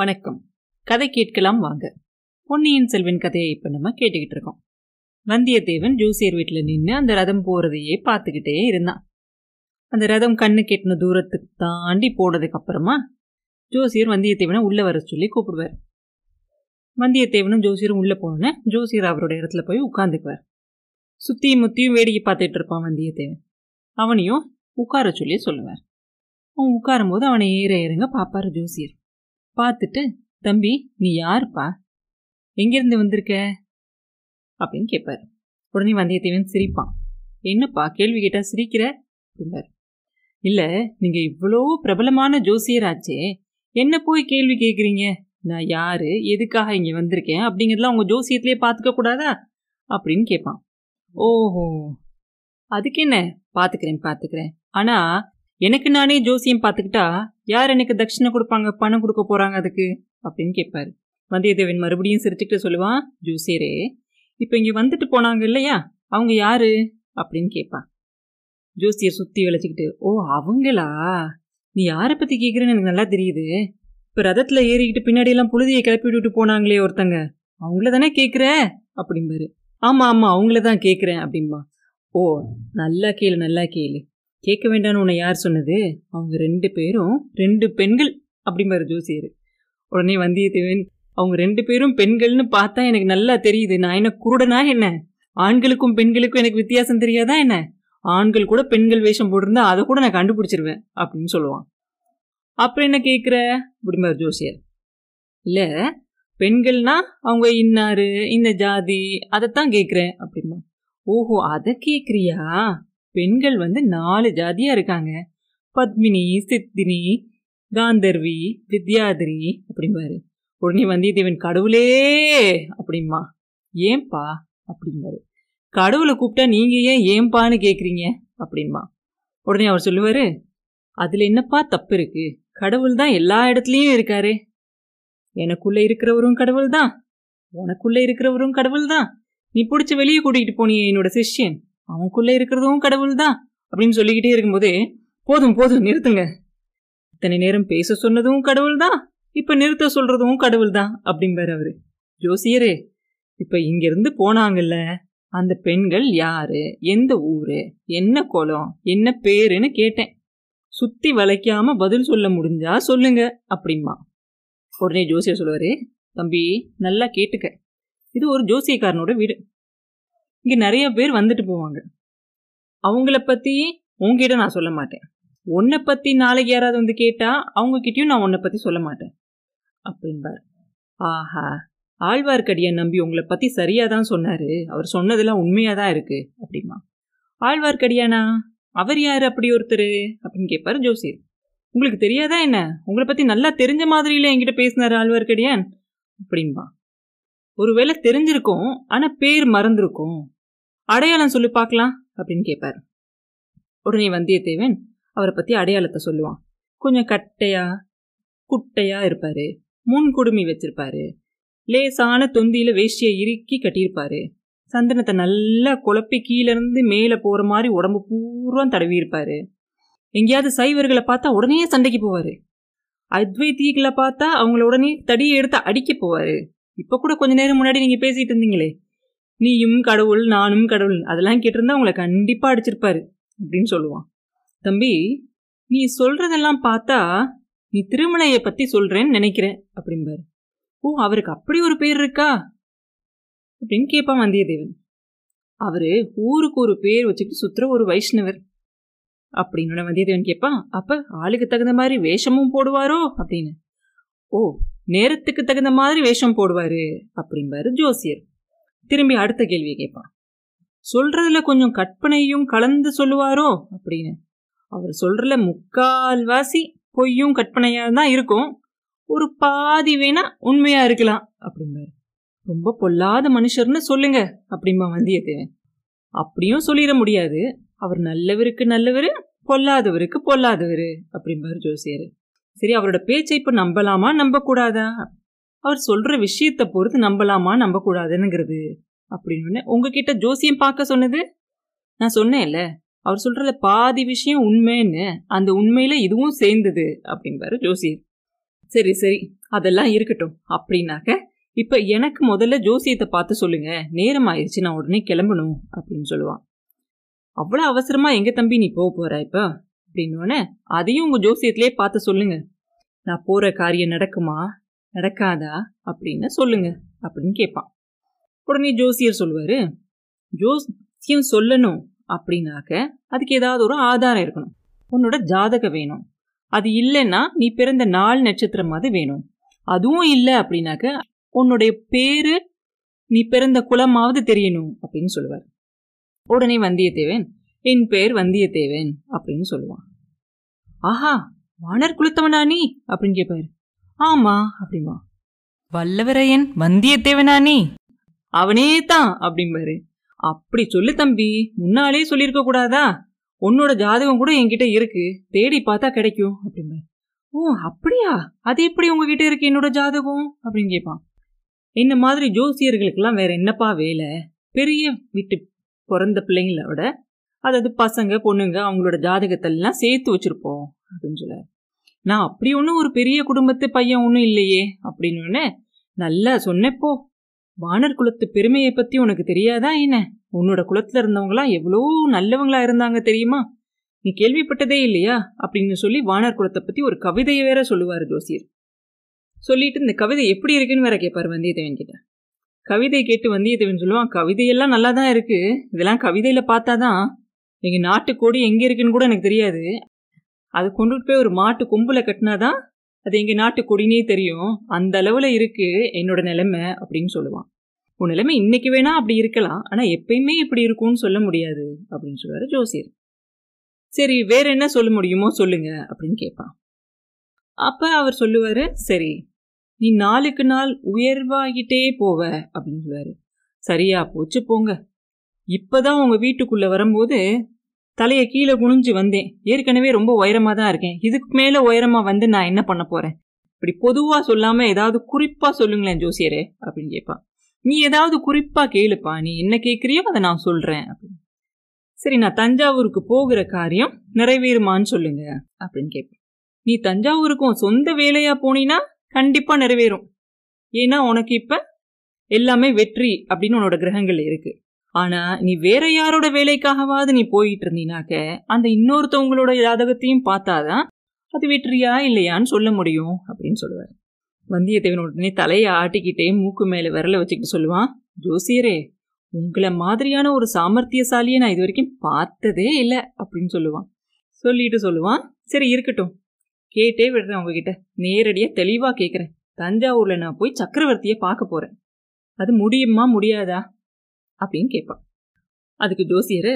வணக்கம். கதை கேட்கலாம் வாங்க. பொன்னியின் செல்வன் கதையை இப்போ நம்ம கேட்டுக்கிட்டு இருக்கோம். வந்தியத்தேவன் ஜோசியர் வீட்டில் நின்று அந்த ரதம் போகிறதையே பார்த்துக்கிட்டே இருந்தான். அந்த ரதம் கண்ணு கெட்டின தூரத்துக்கு தாண்டி போனதுக்கப்புறமா ஜோசியர் வந்தியத்தேவனை உள்ளே வர சொல்லி கூப்பிடுவார். வந்தியத்தேவனும் ஜோசியரும் உள்ளே போனோன்னே ஜோசியர் அவரோட இடத்துல போய் உட்காந்துக்குவார். சுற்றியும் முத்தியும் வேடிக்கை பார்த்துட்டு இருப்பான் வந்தியத்தேவன். அவனையும் உட்கார சொல்லி சொல்லுவார். அவன் உட்காரும் போது அவனை ஏற இறங்க பார்ப்பார் ஜோசியர். பார்த்துட்டு, தம்பி நீ யாருப்பா, எங்கேருந்து வந்திருக்க அப்படின்னு கேட்பார். உடனே வந்தியத்தேவன் சிரிப்பான். என்னப்பா கேள்வி கேட்டால் சிரிக்கிற அப்படின்னார். இல்லை, நீங்கள் இவ்வளோ பிரபலமான ஜோசியராச்சே, என்ன போய் கேள்வி கேட்குறீங்க? நான் யார், எதுக்காக இங்கே வந்திருக்கேன் அப்படிங்கிறதுலாம் உங்கள் ஜோசியத்திலே பார்த்துக்க கூடாதா அப்படின்னு கேட்பான். ஓஹோ, அதுக்கு என்ன, பார்த்துக்கிறேன். ஆனால் எனக்கு நானே ஜோசியம் பார்த்துக்கிட்டா யார் எனக்கு தட்சிணை கொடுப்பாங்க, பணம் கொடுக்க போகிறாங்க அதுக்கு அப்படின்னு கேட்பாரு. வந்தியத்தேவன் மறுபடியும் சிரிச்சுக்கிட்டு சொல்லுவான், ஜோசியரே இப்போ இங்கே வந்துட்டு போனாங்க இல்லையா, அவங்க யாரு அப்படின்னு கேட்பான். ஜோசியர் சுற்றி வளைச்சிக்கிட்டு, ஓ அவங்களா, நீ யாரை பற்றி கேட்குறேன்னு எனக்கு நல்லா தெரியுது. இப்போ ரதத்தில் ஏறிக்கிட்டு பின்னாடியெல்லாம் புழுதியை கிளப்பி விட்டுட்டு போனாங்களே ஒருத்தங்க, அவங்கள தானே கேட்குற அப்படிம்பாரு. ஆமாம் ஆமாம் அவங்கள தான் கேட்குறேன் அப்படின்பா. ஓ நல்லா கேளு நல்லா கேளு, கேட்க வேண்டான்னு உன்னை யார் சொன்னது, அவங்க ரெண்டு பேரும் ரெண்டு பெண்கள் அப்படிம்பாரு ஜோசியர். உடனே வந்தியத்தேவன், அவங்க ரெண்டு பேரும் பெண்கள்னு பார்த்தா எனக்கு நல்லா தெரியுது, நான் என்ன குருடனா என்ன, ஆண்களுக்கும் பெண்களுக்கும் எனக்கு வித்தியாசம் தெரியாதா என்ன, ஆண்கள் கூட பெண்கள் வேஷம் போட்டிருந்தா அதை கூட நான் கண்டுபிடிச்சிருவேன் அப்படின்னு சொல்லுவான். அப்புறம் என்ன கேட்குற அப்படிம்பாரு ஜோசியர். இல்லை, பெண்கள்னா அவங்க இன்னாரு இந்த ஜாதி அதைத்தான் கேட்குறேன் அப்படிம்பா. ஓஹோ அதை கேட்குறியா, பெண்கள் வந்து 4 ஜாதியாக இருக்காங்க, பத்மினி சித்தினி காந்தர்வி வித்யாதிரி அப்படிம்பாரு. உடனே வந்தியத்தேவன், கடவுளே அப்படிம்மா. ஏன்பா அப்படிம்பாரு. கடவுளை கூப்பிட்டா நீங்கள் ஏன் ஏன்பான்னு கேட்குறீங்க அப்படின்பா. உடனே அவர் சொல்லுவார், அதில் என்னப்பா தப்பு இருக்குது, கடவுள் தான் எல்லா இடத்துலையும் இருக்காரு. எனக்குள்ளே இருக்கிறவரும் கடவுள் தான், உனக்குள்ளே இருக்கிறவரும் கடவுள் தான், நீ பிடிச்சி வெளியே கூட்டிகிட்டு போனியே என்னோட சிஷ்யன், அவனுக்குள்ளே இருக்கிறதும் கடவுள் தான் அப்படின்னு சொல்லிக்கிட்டே இருக்கும்போதே, போதும் போதும் நிறுத்துங்க, இத்தனை நேரம் பேச சொன்னதும் கடவுள் தான், இப்போ நிறுத்த சொல்கிறதும் கடவுள் தான் அப்படிம்பார் அவர். ஜோசியரு, இப்போ இங்கேருந்து போனாங்கல்ல அந்த பெண்கள் யார், எந்த ஊர், என்ன குலம், என்ன பேருன்னு கேட்டேன், சுற்றி வளைக்காமல் பதில் சொல்ல முடிஞ்சா சொல்லுங்க அப்படிமா. உடனே ஜோசியர் சொல்லுவார், தம்பி நல்லா கேட்டுக்க, இது ஒரு ஜோசியக்காரனோட வீடு, இங்கே நிறைய பேர் வந்துட்டு போவாங்க, அவங்கள பற்றி உங்ககிட்ட நான் சொல்ல மாட்டேன், உன்னை பற்றி நாளைக்கு யாராவது வந்து கேட்டால் அவங்கக்கிட்டையும் நான் உன்னை பற்றி சொல்ல மாட்டேன் அப்படின்பார். ஆஹா, ஆழ்வார்க்கடியான் நம்பி உங்களை பற்றி சரியாக தான் சொன்னார், அவர் சொன்னதெல்லாம் உண்மையாக தான் இருக்குது அப்படிமா. ஆழ்வார்க்கடியானா அவர் யார், அப்படி ஒருத்தர் அப்படின்னு கேட்பார் ஜோசியர். உங்களுக்கு தெரியாதா என்ன, உங்களை பற்றி நல்லா தெரிஞ்ச மாதிரியில் என்கிட்ட பேசினார் ஆழ்வார்க்கடியான் அப்படின்பா. ஒருவேளை தெரிஞ்சிருக்கும் ஆனால் பேர் மறந்துருக்கும், அடையாளம் சொல்லி பார்க்கலாம் அப்படின்னு கேட்பார். உடனே வந்தியத்தேவன் அவரை பற்றி அடையாளத்தை சொல்லுவான். கொஞ்சம் குட்டையாக இருப்பார், முன்குடுமி வச்சிருப்பாரு, லேசான தொந்தியில் வேஷ்டியை இறுக்கி கட்டியிருப்பார், சந்தனத்தை நல்லா குழப்பி கீழேருந்து மேலே போகிற மாதிரி உடம்பு பூர்வம் தடவியிருப்பார், எங்கேயாவது சைவர்களை பார்த்தா உடனே சண்டைக்கு போவார், அத்வைத்திகளை பார்த்தா அவங்கள உடனே தடியை எடுத்து அடிக்க போவார். இப்போ கூட கொஞ்ச நேரம் முன்னாடி நீங்கள் பேசிகிட்டு இருந்தீங்களே, நீயும் கடவுள் நானும் கடவுள், அதெல்லாம் கேட்டிருந்தா உங்களை கண்டிப்பாக அடிச்சிருப்பாரு அப்படின்னு சொல்லுவான். தம்பி நீ சொல்கிறதெல்லாம் பார்த்தா நீ திருமலையை பற்றி சொல்கிறேன்னு நினைக்கிறேன் அப்படிம்பாரு. ஓ அவருக்கு அப்படி ஒரு பேர் இருக்கா அப்படின்னு கேட்பான் வந்தியத்தேவன். அவர் ஊருக்கு ஒரு பேர் வச்சுக்கிட்டு சுற்றுற ஒரு வைஷ்ணவர் அப்படின்னு வந்தியத்தேவன் கேட்பான். அப்போ ஆளுக்கு தகுந்த மாதிரி வேஷமும் போடுவாரோ அப்படின்னு. ஓ நேரத்துக்கு தகுந்த மாதிரி வேஷம் போடுவார் அப்படிம்பாரு ஜோசியர். திரும்பி அடுத்த கேள்வியை கேட்பான். சொல்கிறதுல கொஞ்சம் கற்பனையும் கலந்து சொல்லுவாரோ அப்படின்னு. அவர் சொல்கிறதுல முக்கால்வாசி பொய்யும் கற்பனையாக தான் இருக்கும், ஒரு பாதி வேணா உண்மையாக இருக்கலாம் அப்படிம்பாரு. ரொம்ப பொல்லாத மனுஷர்னு சொல்லுங்க அப்படிம்பா வந்தியத்தேவன். அப்படியும் சொல்லிட முடியாது, அவர் நல்லவருக்கு நல்லவர் பொல்லாதவருக்கு பொல்லாதவர் அப்படிம்பாரு ஜோசியர். சரி, அவரோட பேச்சை இப்போ நம்பலாமா நம்பக்கூடாதா, அவர் சொல்கிற விஷயத்தை பொறுத்து நம்பலாமா நம்பக்கூடாதுங்கிறது அப்படின்னு. உங்ககிட்ட ஜோசியம் பார்க்க சொன்னது நான் சொன்னேன்ல, அவர் சொல்கிறத பாதி விஷயம் உண்மைன்னு, அந்த உண்மையில் இதுவும் சேர்ந்தது அப்படின்பாரு ஜோசியர். சரி சரி, அதெல்லாம் இருக்கட்டும். அப்படின்னாக்க இப்ப எனக்கு முதல்ல ஜோசியத்தை பார்த்து சொல்லுங்க, நேரம் ஆயிடுச்சு, நான் உடனே கிளம்பணும் அப்படின்னு சொல்லுவான். அவ்வளோ அவசரமா எங்க தம்பி நீ போக போற இப்ப அப்படின்னோடனே, அதையும் உங்க ஜோசியத்திலே பார்த்து சொல்லுங்க, நான் போற காரியம் நடக்குமா நடக்காதா அப்படின்னு சொல்லுங்க அப்படின்னு கேட்பான். உடனே ஜோசியர் சொல்லுவாரு, ஜோசியம் சொல்லணும் அப்படின்னாக்க அதுக்கு ஏதாவது ஒரு ஆதாரம் இருக்கணும், உன்னோட ஜாதகம் வேணும், அது இல்லைன்னா நீ பிறந்த நாலு நட்சத்திரமாவது வேணும், அதுவும் இல்லை அப்படின்னாக்க உன்னுடைய பேரு நீ பிறந்த குலமாவது தெரியணும் அப்படின்னு சொல்லுவார். உடனே வந்தியத்தேவன் என் பேர் வந்தியத்தேவன் அப்படின்னு சொல்லுவான். ஆஹா, வானர் குலத்தவனா நீ அப்படின்னு கேட்பாரு. ஆமா அப்படிமா. வல்லவரையன் வந்தியத்தேவனா நீ? அவனே தான் அப்படிம்பாரு. அப்படி சொல்லு தம்பி, முன்னாலே சொல்லியிருக்க கூடாதா, உன்னோட ஜாதகம் கூட என்கிட்ட இருக்கு, தேடி பார்த்தா கிடைக்கும் அப்படிம்பாரு. ஓ அப்படியா, அது எப்படி உங்ககிட்ட இருக்கு என்னோட ஜாதகம் அப்படின்னு கேட்பான். இந்த மாதிரி ஜோசியர்களுக்கெல்லாம் வேற என்னப்பா வேலை, பெரிய வீட்டு பிறந்த பிள்ளைங்களோட, அதாவது பசங்க பொண்ணுங்க அவங்களோட ஜாதகத்தெல்லாம் சேர்த்து வச்சிருப்போம் அப்படின்னு சொல்லுவார். நான் அப்படி ஒன்றும் ஒரு பெரிய குடும்பத்து பையன் ஒன்றும் இல்லையே அப்படின்னு. நல்லா சொன்னப்போ, வானர் குலத்து பெருமையை பற்றி உனக்கு தெரியாதா என்ன? உன்னோட குலத்தில் இருந்தவங்களாம் எவ்வளோ நல்லவங்களா இருந்தாங்க தெரியுமா, நீ கேள்விப்பட்டதே இல்லையா அப்படின்னு சொல்லி வானர் குலத்தை பற்றி ஒரு கவிதையை வேற சொல்லுவார் ஜோசியர். சொல்லிட்டு இந்த கவிதை எப்படி இருக்குன்னு வேற கேட்பார் வந்தியத்தேவன் கிட்ட. கவிதை கேட்டு வந்தியத்தேவன் சொல்லுவான், கவிதையெல்லாம் நல்லா தான் இருக்கு, இதெல்லாம் கவிதையில் பார்த்தா தான், எங்கள் நாட்டுக்கோடி எங்கே இருக்குன்னு கூட எனக்கு தெரியாது, அது கொண்டுட்டு போய் ஒரு மாட்டு கொம்பில் கட்டினாதான் அது எங்கள் நாட்டுக்கொடினே தெரியும், அந்த அளவில் இருக்குது என்னோட நிலைமை அப்படின்னு சொல்லுவான். உன் நிலைமை இன்னைக்கு வேணா அப்படி இருக்கலாம், ஆனால் எப்பயுமே இப்படி இருக்கும்னு சொல்ல முடியாது அப்படின்னு சொல்லுவார் ஜோசியர். சரி வேற என்ன சொல்ல முடியுமோ சொல்லுங்க அப்படின்னு கேட்பான். அப்போ அவர் சொல்லுவார், சரி நீ நாளுக்கு நாள் உயர்வாகிட்டே போவ அப்படின்னு சொல்லுவார். சரியா போச்சு போங்க, இப்போதான் உங்கள் வீட்டுக்குள்ளே வரும்போது தலையை கீழே குனிஞ்சு வந்தேன், ஏற்கனவே ரொம்ப உயரமாக தான் இருக்கேன், இதுக்கு மேலே உயரமாக வந்து நான் என்ன பண்ண போகிறேன், இப்படி பொதுவாக சொல்லாமல் ஏதாவது குறிப்பாக சொல்லுங்களேன் ஜோசியரே அப்படின்னு கேட்பான். நீ ஏதாவது குறிப்பாக கேளுப்பா, நீ என்ன கேட்குறியோ அதை நான் சொல்கிறேன் அப்படின்னு. சரி நான் தஞ்சாவூருக்கு போகிற காரியம் நிறைவேறுமான்னு சொல்லுங்க அப்படின்னு கேட்பேன். நீ தஞ்சாவூருக்கும் சொந்த வேலையாக போனீன்னா கண்டிப்பாக நிறைவேறும், ஏன்னா உனக்கு இப்போ எல்லாமே வெற்றி அப்படின்னு உன்னோட கிரகங்கள் இருக்குது. ஆனால் நீ வேற யாரோட வேலைக்காகவாது நீ போயிட்டு இருந்தீனாக்க அந்த இன்னொருத்தவங்களோட ஜாதகத்தையும் பார்த்தாதான் அது வெற்றியா இல்லையான்னு சொல்ல முடியும் அப்படின்னு சொல்லுவார். வந்தியத்தேவன் உடனே தலையை ஆட்டிக்கிட்டே மூக்கு மேலே விரல வச்சுக்கிட்டு சொல்லுவான், ஜோசியரே உங்களை மாதிரியான ஒரு சாமர்த்தியசாலியை நான் இது வரைக்கும் பார்த்ததே இல்லை அப்படின்னு சொல்லுவான். சொல்லிட்டு சொல்லுவான், சரி இருக்கட்டும், கேட்டே விடுறேன் உங்ககிட்ட, நேரடியாக தெளிவாக கேட்குறேன், தஞ்சாவூரில் நான் போய் சக்கரவர்த்தியை பார்க்க போகிறேன், அது முடியுமா முடியாதா அப்படின்னு கேட்பான். அதுக்கு ஜோசியர்,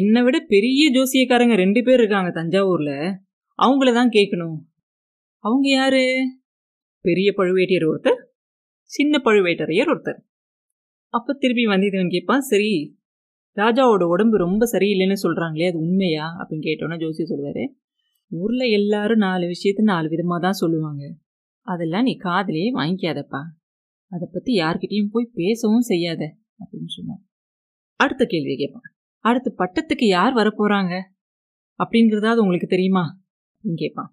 என்னை விட பெரிய ஜோசியக்காரங்க 2 பேர் இருக்காங்க தஞ்சாவூரில், அவங்கள தான் கேட்கணும். அவங்க யாரு? பெரிய பழுவேட்டரையர் ஒருத்தர், சின்ன பழுவேட்டரையர் ஒருத்தர். அப்போ திருப்பி வந்தியத்தேவன் கேட்பான், சரி ராஜாவோட உடம்பு ரொம்ப சரியில்லைன்னு சொல்கிறாங்களே அது உண்மையா அப்படின்னு கேட்டோன்னா ஜோசியர் சொல்லுவார், ஊரில் எல்லாரும் 4 விஷயத்தை 4 விதமாக தான் சொல்லுவாங்க, அதெல்லாம் நீ காதிலே வாங்கிக்காதப்பா, அதை பற்றி யார்கிட்டையும் போய் பேசவும் செய்யாத அப்படின்னு சொன்னான். அடுத்த கேள்வியை கேட்பான், அடுத்த பட்டத்துக்கு யார் வரப்போகிறாங்க அப்படிங்கிறதாவது உங்களுக்கு தெரியுமா அப்படின்னு கேட்பான்.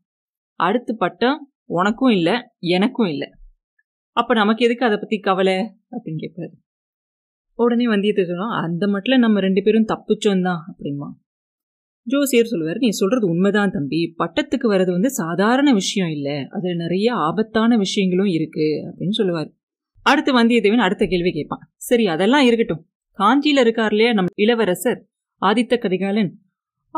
அடுத்த பட்டம் உனக்கும் இல்லை எனக்கும் இல்லை, அப்போ நமக்கு எதுக்கு அதை பற்றி கவலை அப்படின்னு கேட்பாரு. உடனே வந்தியத்தேவன் சொன்னான், அந்த மட்டும் நம்ம 2 பேரும் தப்பிச்சோம் தான் அப்படின்மா. ஜோசியர் சொல்லுவார், நீ சொல்கிறது உண்மைதான் தம்பி, பட்டத்துக்கு வர்றது சாதாரண விஷயம் இல்லை, அதில் நிறைய ஆபத்தான விஷயங்களும் இருக்குது அப்படின்னு சொல்லுவார். அடுத்து வந்தியத்தேவன் அடுத்த கேள்வி கேட்பான், சரி அதெல்லாம் இருக்கட்டும், காஞ்சியில் இருக்கார் இல்லையா நம்ம இளவரசர் ஆதித்த கரிகாலன்,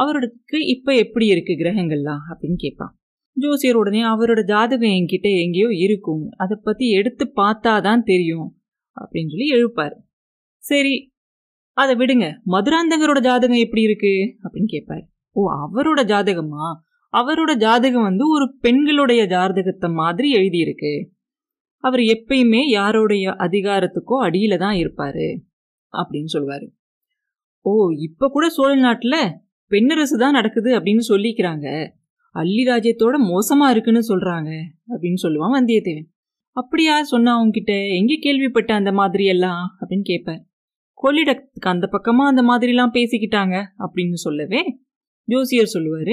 அவருக்கு இப்போ எப்படி இருக்குது கிரகங்கள்லாம் அப்படின்னு கேட்பான். ஜோசியர் உடனே, அவரோட ஜாதகம் என்கிட்ட எங்கேயோ இருக்கும், அதை பற்றி எடுத்து பார்த்தா தான் தெரியும் அப்படின்னு சொல்லி எழுப்பார். சரி அதை விடுங்க, மதுராந்தகரோட ஜாதகம் எப்படி இருக்குது அப்படின்னு கேட்பார். ஓ அவரோட ஜாதகமா? அவரோட ஜாதகம் ஒரு பெண்களுடைய ஜாதகத்தை மாதிரி எழுதியிருக்கு, அவர் எப்பயுமே யாரோடைய அதிகாரத்துக்கோ அடியில் தான் இருப்பார் அப்படின்னு சொல்லுவார். ஓ இப்போ கூட சோழ நாட்டில் பெண்ணரசு தான் நடக்குது அப்படின்னு சொல்லிக்கிறாங்க, அள்ளி ராஜ்யத்தோட மோசமாக இருக்குன்னு சொல்கிறாங்க அப்படின்னு சொல்லுவான் வந்தியத்தேவன். அப்படியா சொன்னா அவங்ககிட்ட எங்கே கேள்விப்பட்ட அந்த மாதிரி எல்லாம் அப்படின்னு கேட்பேன். கொள்ளிடத்துக்கு அந்த பக்கமாக அந்த மாதிரிலாம் பேசிக்கிட்டாங்க அப்படின்னு சொல்லவே ஜோசியர் சொல்லுவார்,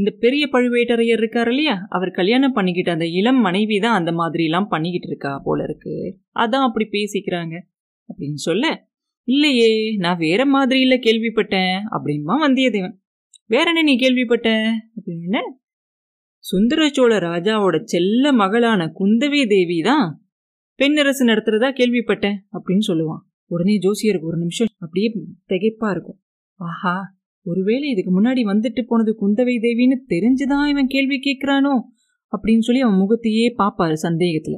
இந்த பெரிய பழுவேட்டரையர் இருக்காரு இல்லையா, அவர் கல்யாணம் பண்ணிக்கிட்ட அந்த இளம் மனைவி தான் அந்த மாதிரி எல்லாம் பண்ணிக்கிட்டு இருக்கா போல இருக்கு, அதான் அப்படி பேசிக்கிறாங்க அப்படின்னு சொல்ல, இல்லையே நான் வேற மாதிரி இல்லை கேள்விப்பட்டேன் அப்படின்மா வந்தியத்தேவன். வேற என்ன நீ கேள்விப்பட்ட அப்படின்னு, சுந்தரச்சோழ ராஜாவோட செல்ல மகளான குந்தவை தேவி தான் பெண்ணரசு நடத்துறதா கேள்விப்பட்டேன் அப்படின்னு சொல்லுவான். உடனே ஜோசியருக்கு ஒரு நிமிஷம் அப்படியே திகைப்பா இருக்கும். ஆஹா, ஒருவேளை இதுக்கு முன்னாடி வந்துட்டு போனது குந்தவை தேவின்னு தெரிஞ்சுதான் இவன் கேள்வி கேட்கிறானோ அப்படின்னு சொல்லி அவன் முகத்தையே பார்ப்பாரு சந்தேகத்துல.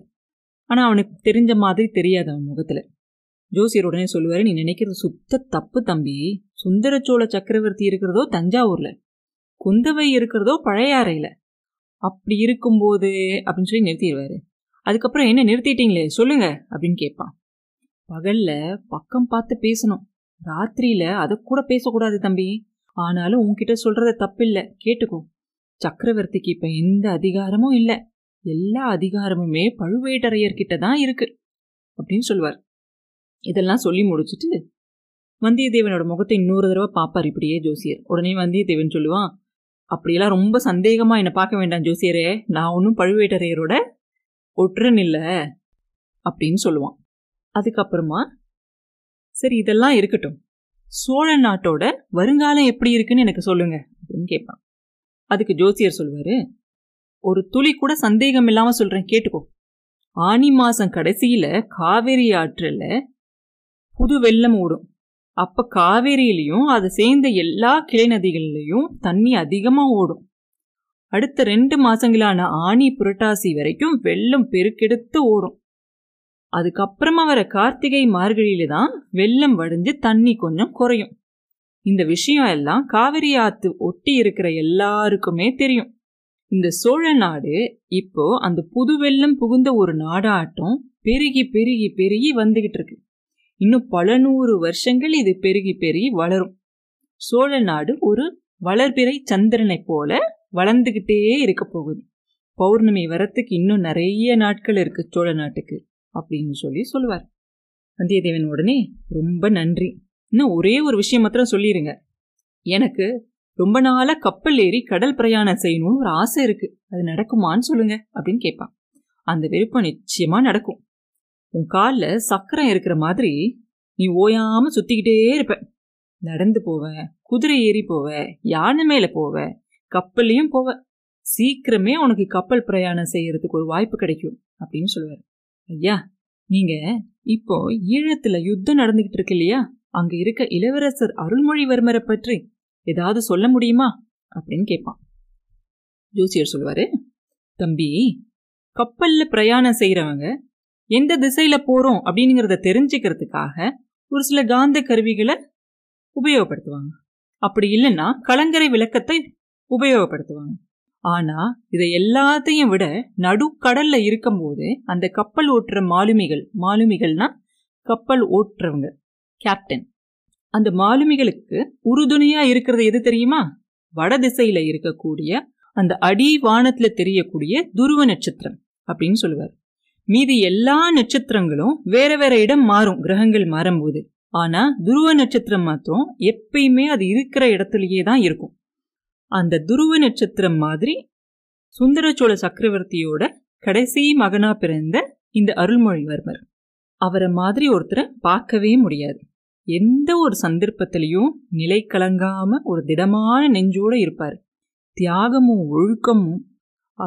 ஆனா அவனுக்கு தெரிஞ்ச மாதிரி தெரியாது அவன் முகத்துல. ஜோசியர் உடனே சொல்லுவாரு, நீ நினைக்கிறது சுத்த தப்பு தம்பி. சுந்தரச்சோழ சக்கரவர்த்தி இருக்கிறதோ தஞ்சாவூர்ல, குந்தவை இருக்கிறதோ பழையாறையில. அப்படி இருக்கும்போது அப்படின்னு சொல்லி நிறுத்திடுவாரு. அதுக்கப்புறம் என்ன நிறுத்திட்டீங்களே சொல்லுங்க அப்படின்னு கேட்பான். பகல்ல பக்கம் பார்த்து பேசணும், ராத்திரியில அதை கூட பேசக்கூடாது தம்பி. ஆனாலும் உன்கிட்ட சொல்றத தப்பில்லை, கேட்டுக்கோ. சக்கரவர்த்திக்கு இப்ப எந்த அதிகாரமும் இல்லை, எல்லா அதிகாரமுமே பழுவேட்டரையர்கிட்ட தான் இருக்கு அப்படின்னு சொல்லுவார். இதெல்லாம் சொல்லி முடிச்சுட்டு வந்தியத்தேவனோட முகத்தை இன்னொரு தடவை பார்ப்பார் இப்படியே ஜோசியர். உடனே வந்தியத்தேவன் சொல்லுவான், அப்படியெல்லாம் ரொம்ப சந்தேகமா என்னை பார்க்க வேண்டாம் ஜோசியரே, நான் ஒன்றும் பழுவேட்டரையரோட ஒற்றன் இல்லை அப்படின்னு சொல்லுவான். அதுக்கப்புறமா சரி இதெல்லாம் இருக்கட்டும், சோழ நாட்டோட வருங்காலம் எப்படி இருக்குன்னு எனக்கு சொல்லுங்க அப்படின்னு கேட்பான். அதுக்கு ஜோசியர் சொல்வாரு, ஒரு துளி கூட சந்தேகம் இல்லாம சொல்றேன் கேட்டுக்கோ. ஆனி மாசம் கடைசியில காவேரி ஆற்றுல புது வெள்ளம் ஓடும். அப்ப காவேரியிலையும் அதை சேர்ந்த எல்லா கிளை நதிகள்லையும் தண்ணி அதிகமா ஓடும். அடுத்த 2 மாசங்களான ஆனி புரட்டாசி வரைக்கும் வெள்ளம் பெருக்கெடுத்து ஓடும். அதுக்கப்புறமா வர கார்த்திகை மார்கழியில தான் வெள்ளம் வடிஞ்சு தண்ணி கொஞ்சம் குறையும். இந்த விஷயம் எல்லாம் காவிரி ஆத்து ஒட்டி இருக்கிற எல்லாருக்குமே தெரியும். இந்த சோழ நாடு இப்போ அந்த புது வெள்ளம் புகுந்த ஒரு நாடாட்டம் பெருகி பெருகி பெருகி வந்துகிட்டு இருக்கு. இன்னும் பல நூறு வருஷங்கள் இது பெருகி பெருகி வளரும். சோழ நாடு ஒரு வளர்பிறை சந்திரனை போல வளர்ந்துகிட்டே இருக்க போகுது. பௌர்ணமி வரத்துக்கு இன்னும் நிறைய நாட்கள் இருக்கு சோழ நாட்டுக்கு அப்படின்னு சொல்லி சொல்லுவார். வந்தியத்தேவன் உடனே, ரொம்ப நன்றி, இன்னும் ஒரே ஒரு விஷயம் மாத்திரம் சொல்லிடுங்க. எனக்கு ரொம்ப நாளா கப்பல் ஏறி கடல் பிரயாணம் செய்யணும்னு ஒரு ஆசை இருக்கு, அது நடக்குமான்னு சொல்லுங்க அப்படின்னு கேட்பான். அந்த விருப்பம் நிச்சயமா நடக்கும். உன் காலில் சக்கரம் இருக்கிற மாதிரி நீ ஓயாம சுத்திக்கிட்டே இருப்ப. நடந்து போவேன், குதிரை ஏறி போவேன், யானை மேல போவேன், கப்பல்லையும் போவேன். சீக்கிரமே உனக்கு கப்பல் பிரயாணம் செய்யறதுக்கு ஒரு வாய்ப்பு கிடைக்கும் அப்படின்னு சொல்லுவாரு. ஐயா, நீங்க இப்போ ஈழத்துல யுத்தம் நடந்துகிட்டு இருக்கு இல்லையா, அங்க இருக்க இளவரசர் அருள்மொழிவர்மரை பற்றி ஏதாவது சொல்ல முடியுமா அப்படின்னு கேட்பான். ஜோசியர் சொல்லுவாரு, தம்பி, கப்பல்ல பிரயாணம் செய்யறவங்க எந்த திசையில போறோம் அப்படிங்கிறத தெரிஞ்சுக்கிறதுக்காக ஒரு சில காந்த கருவிகளை உபயோகப்படுத்துவாங்க. அப்படி இல்லைன்னா கலங்கரை விளக்கத்தை உபயோகப்படுத்துவாங்க. ஆனா இதை எல்லாத்தையும் விட நடுக்கடல்ல இருக்கும்போது அந்த கப்பல் ஓட்டுற மாலுமிகள்னா கப்பல் ஓட்டுறவங்க, கேப்டன். அந்த மாலுமிகளுக்கு உறுதுணையா இருக்கிறது எது தெரியுமா? வட திசையில இருக்கக்கூடிய அந்த அடி வானத்துல தெரியக்கூடிய துருவ நட்சத்திரம் அப்படின்னு சொல்லுவார். மீதி எல்லா நட்சத்திரங்களும் வேற வேற இடம் மாறும், கிரகங்கள் மாறும்போது. ஆனா துருவ நட்சத்திரம் மாத்திரம் எப்பயுமே அது இருக்கிற இடத்துலயே தான் இருக்கும். அந்த துருவ நட்சத்திரம் மாதிரி சுந்தரச்சோழ சக்கரவர்த்தியோட கடைசி மகனா பிறந்த இந்த அருள்மொழிவர்மர், அவரை மாதிரி ஒருத்தரை பார்க்கவே முடியாது. எந்த ஒரு சந்தர்ப்பத்திலையும் நிலை கலங்காம ஒரு திடமான நெஞ்சோட இருப்பார். தியாகமும் ஒழுக்கமும்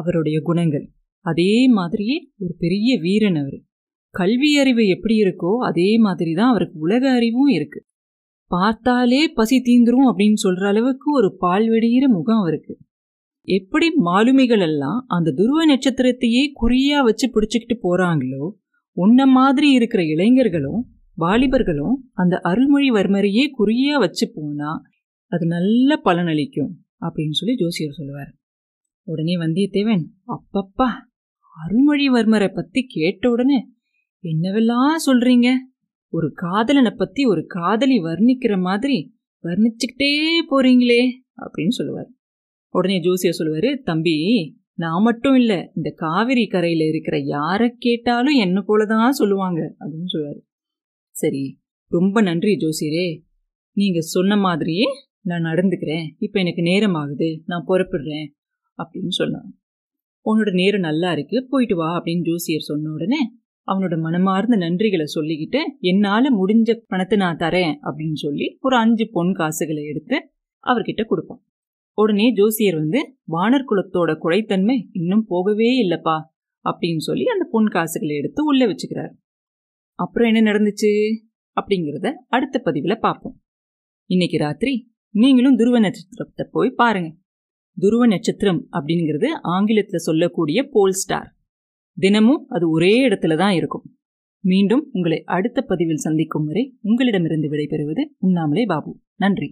அவருடைய குணங்கள். அதே மாதிரியே ஒரு பெரிய வீரன் அவர். கல்வி அறிவு எப்படி இருக்கோ அதே மாதிரி தான் அவருக்கு உலக அறிவும் இருக்கு. பார்த்தாலே பசி தீந்துரும் அப்படின்னு சொல்ற அளவுக்கு ஒரு பால் வெடிகிற முகம் அவருக்கு. எப்படி மாலுமிகள் எல்லாம் அந்த துருவ நட்சத்திரத்தையே குறியா வச்சு பிடிச்சுக்கிட்டு போறாங்களோ, உன்ன மாதிரி இருக்கிற இளைஞர்களும் வாலிபர்களும் அந்த அருள்மொழிவர்மரையே குறியா வச்சு போனா அது நல்ல பலனளிக்கும் அப்படின்னு சொல்லி ஜோசியர் சொல்லுவார். உடனே வந்தியத்தேவன், அப்பப்பா, அருள்மொழிவர்மரை பத்தி கேட்ட உடனே என்னவெல்லாம் சொல்றீங்க, ஒரு காதலனை பத்தி ஒரு காதலி வர்ணிக்கிற மாதிரி வர்ணிச்சுக்கிட்டே போறீங்களே அப்படின்னு சொல்லுவார். உடனே ஜோசியர் சொல்லுவாரு, தம்பி, நான் மட்டும் இல்லை, இந்த காவிரி கரையில இருக்கிற யாரை கேட்டாலும் என்ன போலதான் சொல்லுவாங்க அப்படின்னு சொல்லுவாரு. சரி, ரொம்ப நன்றி ஜோசியரே, நீங்க சொன்ன மாதிரியே நான் நடந்துக்கிறேன், இப்போ எனக்கு நேரம் ஆகுது, நான் புறப்படுறேன் அப்படின்னு சொன்னான். உன்னோட நேரம் நல்லா இருக்கு, போயிட்டு வா அப்படின்னு ஜோசியர் சொன்ன உடனே அவனோட மனமார்ந்த நன்றிகளை சொல்லிக்கிட்டு என்னால் முடிஞ்ச பணத்தை நான் தரேன் அப்படின்னு சொல்லி ஒரு 5 பொன் காசுகளை எடுத்து அவர்கிட்ட கொடுப்பான். உடனே ஜோசியர் வந்து, வானர் குலத்தோட குழைத்தன்மை இன்னும் போகவே இல்லைப்பா அப்படின்னு சொல்லி அந்த பொன் காசுகளை எடுத்து உள்ளே வச்சுக்கிறார். அப்புறம் என்ன நடந்துச்சு அப்படிங்கிறத அடுத்த பதிவில் பார்ப்போம். இன்னைக்கு ராத்திரி நீங்களும் துருவ நட்சத்திரத்தை போய் பாருங்க. துருவ நட்சத்திரம் அப்படிங்கிறது ஆங்கிலத்தில் சொல்லக்கூடிய போல் ஸ்டார். தினமும் அது ஒரே இடத்துல தான் இருக்கும். மீண்டும் உங்களை அடுத்த பதிவில் சந்திக்கும் வரை உங்களிடமிருந்து விடைபெறுவது உண்ணாமலே பாபு. நன்றி.